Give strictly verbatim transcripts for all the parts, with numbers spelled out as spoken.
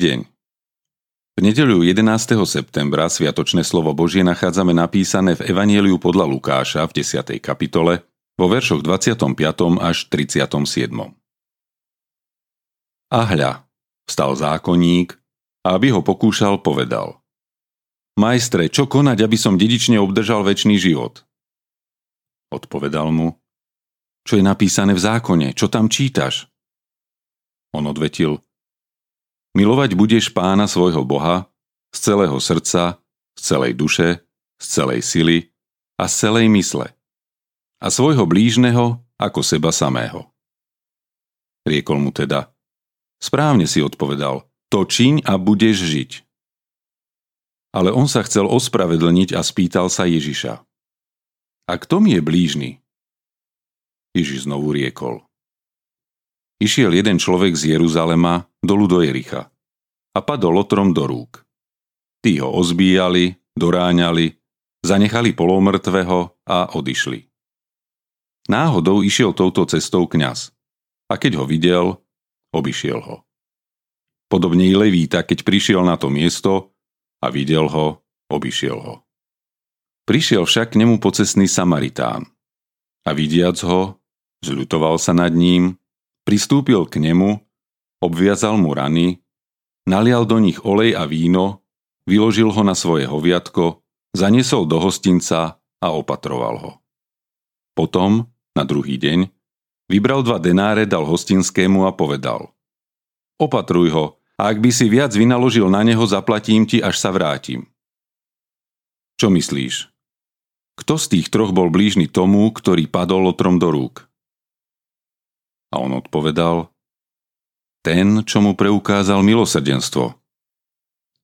deň. V nedeľu jedenásteho septembra sviatočné slovo Božie nachádzame napísané v Evanjeliu podľa Lukáša v desiatej kapitole vo veršoch dvadsiatom piatom až tridsiatom siedmom. A hľa, vstal zákonník a aby ho pokúšal, povedal: Majstre, čo konať, aby som dedične obdržal večný život? Odpovedal mu: Čo je napísané v zákone, čo tam čítaš? On odvetil: Milovať budeš Pána svojho Boha z celého srdca, z celej duše, z celej sily a z celej mysle a svojho blížneho ako seba samého. Riekol mu teda: Správne si odpovedal, to čiň a budeš žiť. Ale on sa chcel ospravedlniť a spýtal sa Ježiša: A kto mi je blížny? Ježiš znovu riekol: Išiel jeden človek z Jeruzalema dolu do Jericha a padol lotrom do rúk. Tí ho ozbíjali, doráňali, zanechali polomrtvého a odišli. Náhodou išiel touto cestou kňaz, a keď ho videl, obišiel ho. Podobne i Levíta, keď prišiel na to miesto a videl ho, obišiel ho. Prišiel však k nemu pocestný Samaritán a vidiac ho, zľutoval sa nad ním, pristúpil k nemu, obviazal mu rany, nalial do nich olej a víno, vyložil ho na svoje hoviatko, zaniesol do hostinca a opatroval ho. Potom, na druhý deň, vybral dva denáre, dal hostinskému a povedal: Opatruj ho, a ak by si viac vynaložil na neho, zaplatím ti, až sa vrátim. Čo myslíš? Kto z tých troch bol blížny tomu, ktorý padol lotrom do rúk? A on odpovedal: Ten, čo mu preukázal milosrdenstvo.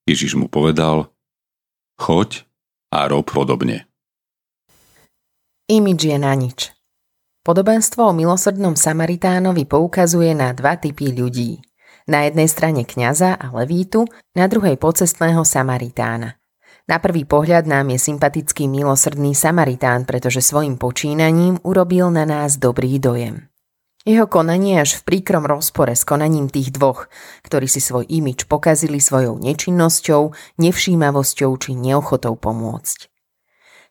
Ježiš mu povedal: Choď a rob podobne. Imidž je na nič. Podobenstvo o milosrdnom Samaritánovi poukazuje na dva typy ľudí. Na jednej strane kňaza a levítu, na druhej pocestného Samaritána. Na prvý pohľad nám je sympatický milosrdný Samaritán, pretože svojim počínaním urobil na nás dobrý dojem. Jeho konanie až v príkrom rozpore s konaním tých dvoch, ktorí si svoj imidž pokazili svojou nečinnosťou, nevšímavosťou či neochotou pomôcť.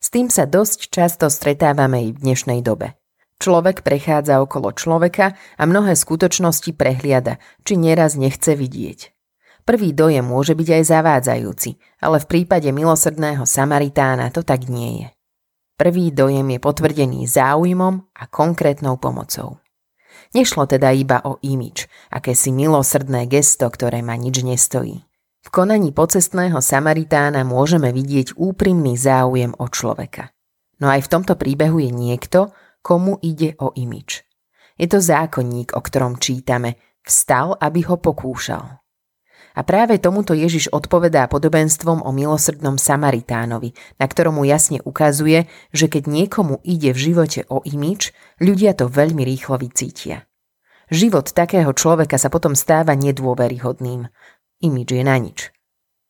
S tým sa dosť často stretávame i v dnešnej dobe. Človek prechádza okolo človeka a mnohé skutočnosti prehliada, či nieraz nechce vidieť. Prvý dojem môže byť aj zavádzajúci, ale v prípade milosrdného Samaritána to tak nie je. Prvý dojem je potvrdený záujmom a konkrétnou pomocou. Nešlo teda iba o imidž, akési milosrdné gesto, ktoré ma nič nestojí. V konaní pocestného Samaritána môžeme vidieť úprimný záujem o človeka. No aj v tomto príbehu je niekto, komu ide o imidž. Je to zákonník, o ktorom čítame: vstal, aby ho pokúšal. A práve tomuto Ježiš odpovedá podobenstvom o milosrdnom Samaritánovi, na ktorom mu jasne ukazuje, že keď niekomu ide v živote o imidž, ľudia to veľmi rýchlo vycítia. Život takého človeka sa potom stáva nedôveryhodným. Imidž je na nič.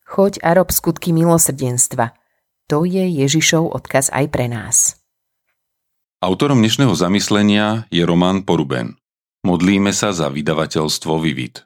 Choď a rob skutky milosrdenstva. To je Ježišov odkaz aj pre nás. Autorom dnešného zamyslenia je Roman Poruben. Modlíme sa za vydavateľstvo Vivid.